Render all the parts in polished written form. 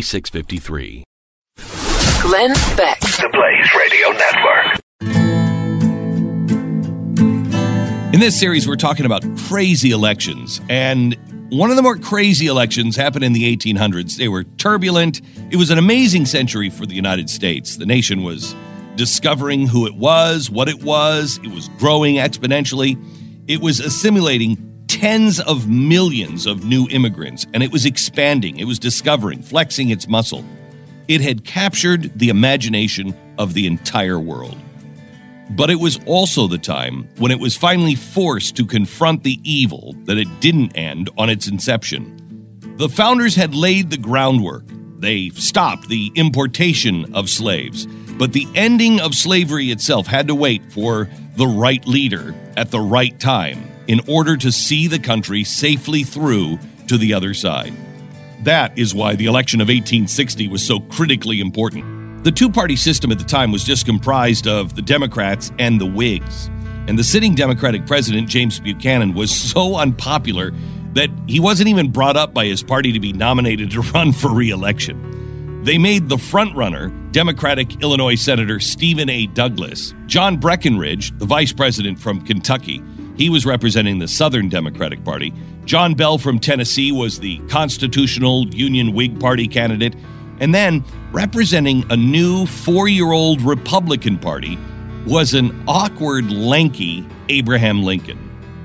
4653. Glenn Beck. The Blaze Radio Network. In this series, we're talking about crazy elections. And one of the more crazy elections happened in the 1800s. They were turbulent. It was an amazing century for the United States. The nation was discovering who it was, what it was. It was growing exponentially. It was assimilating tens of millions of new immigrants, and it was expanding, it was discovering, flexing its muscle. It had captured the imagination of the entire world. But it was also the time when it was finally forced to confront the evil that it didn't end on its inception. The founders had laid the groundwork. They stopped the importation of slaves, but the ending of slavery itself had to wait for the right leader at the right time in order to see the country safely through to the other side. That is why the election of 1860 was so critically important. The two-party system at the time was just comprised of the Democrats and the Whigs. And the sitting Democratic president, James Buchanan, was so unpopular that he wasn't even brought up by his party to be nominated to run for re-election. They made the front-runner, Democratic Illinois Senator Stephen A. Douglas. John Breckinridge, the vice president from Kentucky, he was representing the Southern Democratic Party. John Bell from Tennessee was the Constitutional Union Whig Party candidate. And then, representing a new four-year-old Republican Party was an awkward, lanky Abraham Lincoln.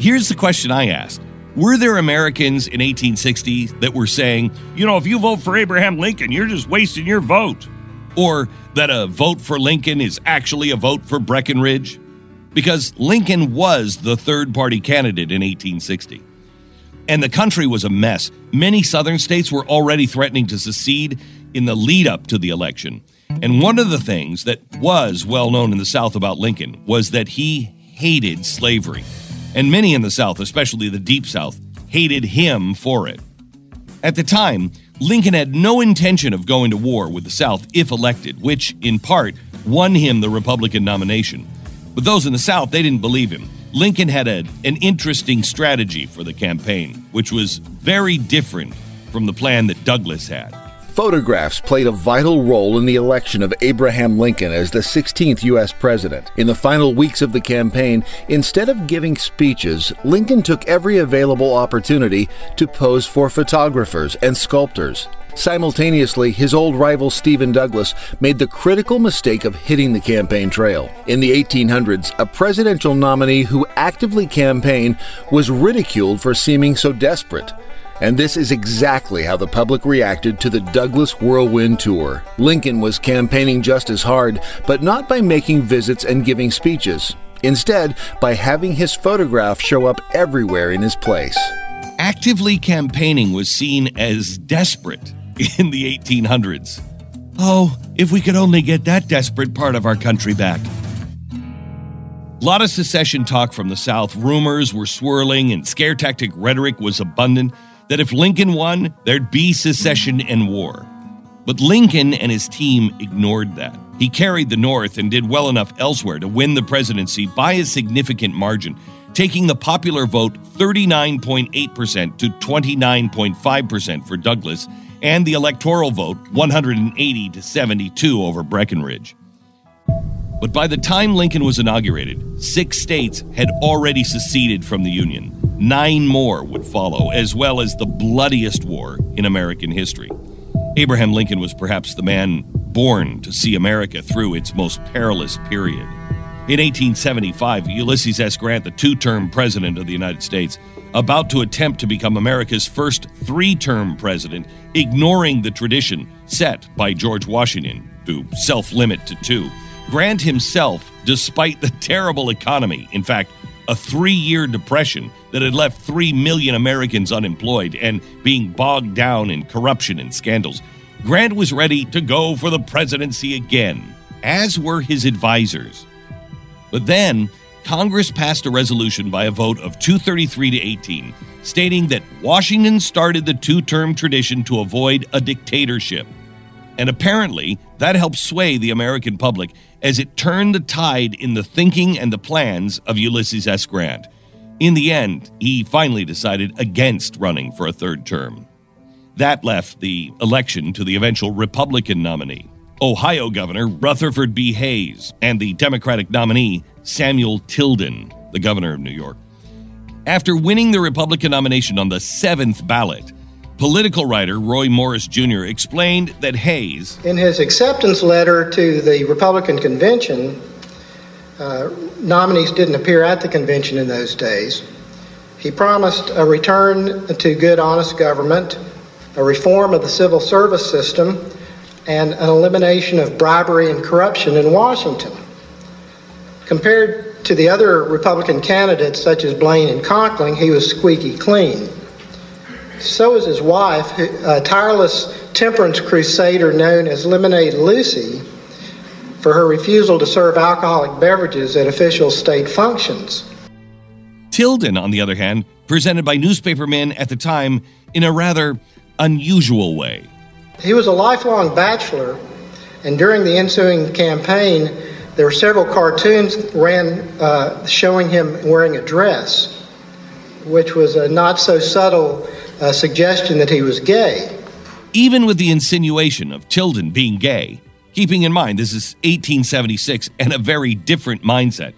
Here's the question I asked. Were there Americans in 1860 that were saying, you know, if you vote for Abraham Lincoln, you're just wasting your vote? Or that a vote for Lincoln is actually a vote for Breckinridge? Because Lincoln was the third-party candidate in 1860. And the country was a mess. Many southern states were already threatening to secede in the lead-up to the election. And one of the things that was well-known in the South about Lincoln was that he hated slavery. And many in the South, especially the Deep South, hated him for it. At the time, Lincoln had no intention of going to war with the South if elected, which, in part, won him the Republican nomination. But those in the South, they didn't believe him. Lincoln had an interesting strategy for the campaign, which was very different from the plan that Douglas had. Photographs played a vital role in the election of Abraham Lincoln as the 16th U.S. president. In the final weeks of the campaign, instead of giving speeches, Lincoln took every available opportunity to pose for photographers and sculptors. Simultaneously, his old rival Stephen Douglas made the critical mistake of hitting the campaign trail. In the 1800s, a presidential nominee who actively campaigned was ridiculed for seeming so desperate. And this is exactly how the public reacted to the Douglas Whirlwind Tour. Lincoln was campaigning just as hard, but not by making visits and giving speeches. Instead, by having his photograph show up everywhere in his place. Actively campaigning was seen as desperate in the 1800s. Oh, if we could only get that desperate part of our country back. A lot of secession talk from the South. Rumors were swirling and scare tactic rhetoric was abundant that if Lincoln won, there'd be secession and war. But Lincoln and his team ignored that. He carried the North and did well enough elsewhere to win the presidency by a significant margin, taking the popular vote 39.8% to 29.5% for Douglas, and the electoral vote 180 to 72 over Breckinridge. But by the time Lincoln was inaugurated, 6 states had already seceded from the Union. 9 more would follow, as well as the bloodiest war in American history. Abraham Lincoln was perhaps the man born to see America through its most perilous period. In 1875, Ulysses S. Grant, the 2-term president of the United States, about to attempt to become America's first 3-term president, ignoring the tradition set by George Washington to self-limit to 2, Grant himself, despite the terrible economy, in fact, a 3-year depression that had left 3 million Americans unemployed and being bogged down in corruption and scandals, Grant was ready to go for the presidency again, as were his advisors. But then, Congress passed a resolution by a vote of 233 to 18, stating that Washington started the 2-term tradition to avoid a dictatorship. And apparently, that helped sway the American public as it turned the tide in the thinking and the plans of Ulysses S. Grant. In the end, he finally decided against running for a 3rd term. That left the election to the eventual Republican nominee, Ohio Governor Rutherford B. Hayes, and the Democratic nominee Samuel Tilden, the governor of New York. After winning the Republican nomination on the 7th ballot, political writer Roy Morris Jr. explained that Hayes, in his acceptance letter to the Republican convention, nominees didn't appear at the convention in those days. He promised a return to good, honest government, a reform of the civil service system, and an elimination of bribery and corruption in Washington. Compared to the other Republican candidates, such as Blaine and Conkling, he was squeaky clean. So is his wife, a tireless temperance crusader known as Lemonade Lucy, for her refusal to serve alcoholic beverages at official state functions. Tilden, on the other hand, presented by newspapermen at the time in a rather unusual way. He was a lifelong bachelor, and during the ensuing campaign, there were several cartoons ran showing him wearing a dress, which was a not-so-subtle suggestion that he was gay. Even with the insinuation of Tilden being gay, keeping in mind this is 1876 and a very different mindset,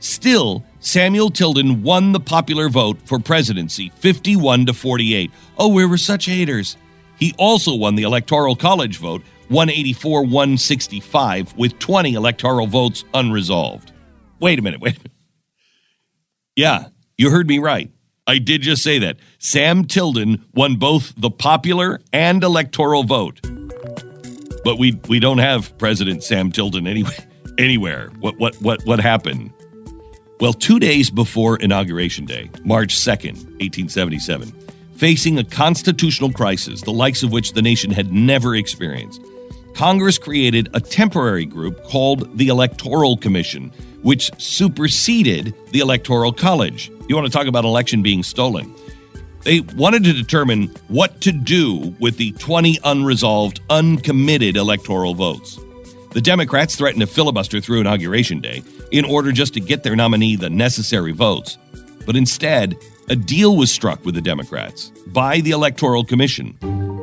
still, Samuel Tilden won the popular vote for presidency 51 to 48. Oh, we were such haters. He also won the Electoral College vote, 184-165, with 20 electoral votes unresolved. Wait a minute. Yeah, you heard me right. I did just say that. Sam Tilden won both the popular and electoral vote. But we don't have President Sam Tilden anywhere. What happened? Well, 2 days before Inauguration Day, March 2nd, 1877, facing a constitutional crisis, the likes of which the nation had never experienced, Congress created a temporary group called the Electoral Commission, which superseded the Electoral College. You want to talk about election being stolen. They wanted to determine what to do with the 20 unresolved, uncommitted electoral votes. The Democrats threatened to filibuster through Inauguration Day in order just to get their nominee the necessary votes. But instead, a deal was struck with the Democrats by the Electoral Commission.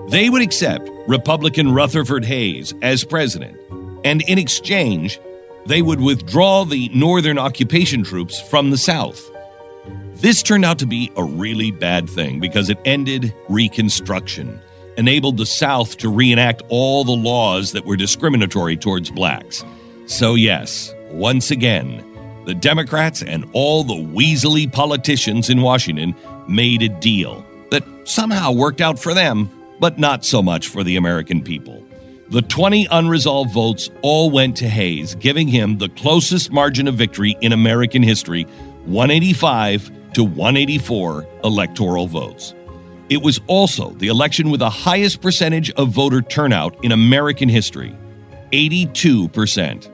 They would accept Republican Rutherford Hayes as president, and in exchange, they would withdraw the Northern occupation troops from the South. This turned out to be a really bad thing because it ended Reconstruction, enabled the South to reenact all the laws that were discriminatory towards blacks. So yes, once again, the Democrats and all the weaselly politicians in Washington made a deal that somehow worked out for them, but not so much for the American people. The 20 unresolved votes all went to Hayes, giving him the closest margin of victory in American history, 185 to 184 electoral votes. It was also the election with the highest percentage of voter turnout in American history, 82%.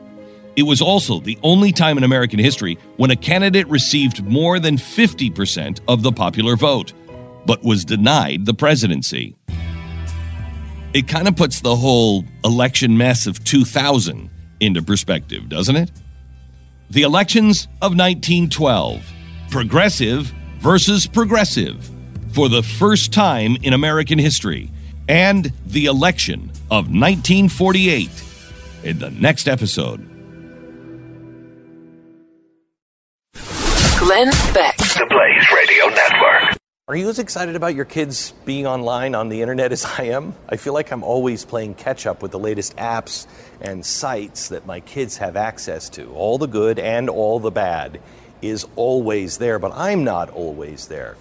It was also the only time in American history when a candidate received more than 50% of the popular vote, but was denied the presidency. It kind of puts the whole election mess of 2000 into perspective, doesn't it? The elections of 1912, progressive versus progressive, for the first time in American history, and the election of 1948 in the next episode. Glenn Beck, The Blaze Radio Network. Are you as excited about your kids being online on the internet as I am? I feel like I'm always playing catch up with the latest apps and sites that my kids have access to. All the good and all the bad is always there, but I'm not always there.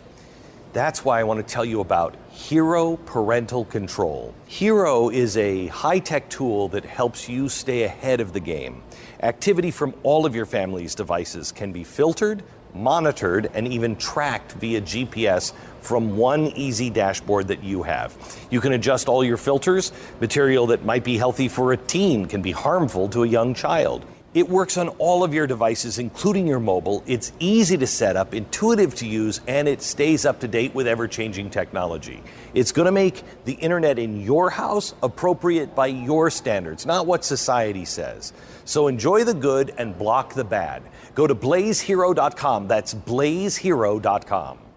That's why I want to tell you about Hero Parental Control. Hero is a high-tech tool that helps you stay ahead of the game. Activity from all of your family's devices can be filtered, monitored, and even tracked via GPS from one easy dashboard that you have. You can adjust all your filters. Material that might be healthy for a teen can be harmful to a young child. It works on all of your devices, including your mobile. It's easy to set up, intuitive to use, and it stays up to date with ever-changing technology. It's going to make the internet in your house appropriate by your standards, not what society says. So enjoy the good and block the bad. Go to blazehero.com. That's blazehero.com.